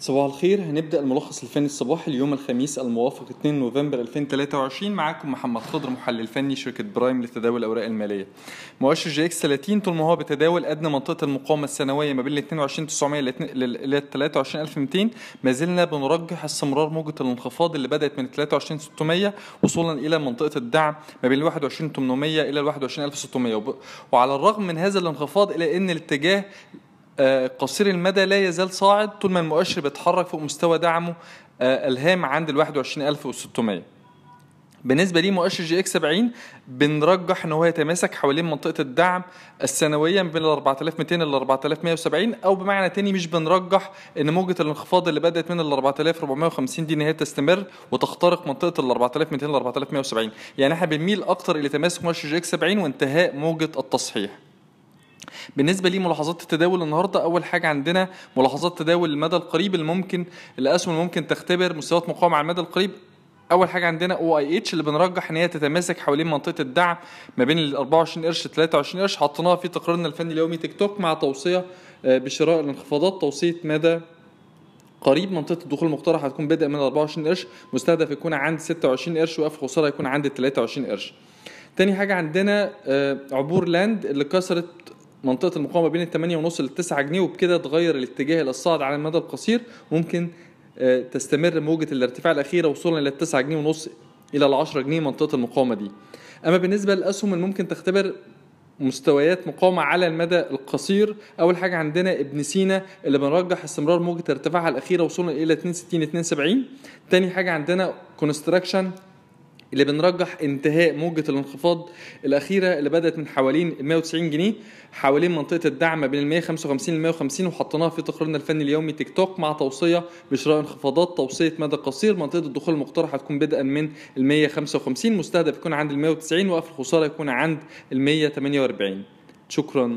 صباح الخير. هنبدأ الملخص الفني الصباحي اليوم الخميس الموافق 2 نوفمبر 2023. معاكم محمد خضر، محلل فني شركة برايم لتداول الأوراق المالية. مؤشر جيكس 30 طول ما هو بتداول أدنى منطقة المقاومة السنوية ما بين ال 22900 إلى 23200 ما زلنا بنرجح استمرار موجة الانخفاض اللي بدأت من 22600 وصولا إلى منطقة الدعم ما بين 21800 إلى 21600، وعلى الرغم من هذا الانخفاض إلى أن الاتجاه قصير المدى لا يزال صاعد طول ما المؤشر بيتحرك فوق مستوى دعمه الهام عند ال 21600. بالنسبة لي مؤشر جي اكس 70 بنرجح ان هو يتماسك حوالين منطقة الدعم السنوية ما بين ال 4200 الى 4170، او بمعنى تاني مش بنرجح ان موجة الانخفاض اللي بدأت من ال 4450 دي ان هي تستمر وتخترق منطقة ال 4200 ل 4170، يعني احنا بنميل اكتر الى تماسك مؤشر جي اكس 70 وانتهاء موجة التصحيح. بالنسبه لملاحظات التداول النهارده، اول حاجه عندنا ملاحظات تداول المدى القريب الاسهم اللي ممكن تختبر مستويات مقاومه على المدى القريب. اول حاجه عندنا OIH اللي بنرجح ان هي تتماسك حوالين منطقه الدعم ما بين ال 24 قرش 23 قرش، حطيناها في تقريرنا الفني اليومي تيك توك مع توصيه بشراء الانخفاضات. توصيه مدى قريب منطقه الدخول المقترح هتكون بادئه من 24 قرش، مستهدف يكون عند 26 قرش، وقف خساره هيكون عند 23 قرش. تاني حاجه عندنا عبور لاند اللي كسرت منطقة المقاومة بين 8.5 إلى 9 جنيه، وبكده تغير الاتجاه إلى الصاعد على المدى القصير. ممكن تستمر موجة الارتفاع الأخيرة وصولا إلى 9 جنيه ونص إلى 10 جنيه منطقة المقاومة دي. أما بالنسبة للأسهم اللي ممكن تختبر مستويات مقاومة على المدى القصير، أول حاجة عندنا ابن سينا اللي بنرجح استمرار موجة ارتفاعها الأخيرة وصولا إلى 62 70. تاني حاجة عندنا كونستراكشن اللي بنرجح انتهاء موجة الانخفاض الأخيرة اللي بدأت من حوالين 190 جنيه حوالين منطقة الدعم بين 155 ل 150، وحطيناها في تقريرنا الفني اليومي تيك توك مع توصية بشراء انخفاضات. توصية مدى قصير منطقة الدخول المقترح هتكون بدءا من 155، مستهدف يكون عند 190، وقف الخسارة يكون عند 148. شكرا.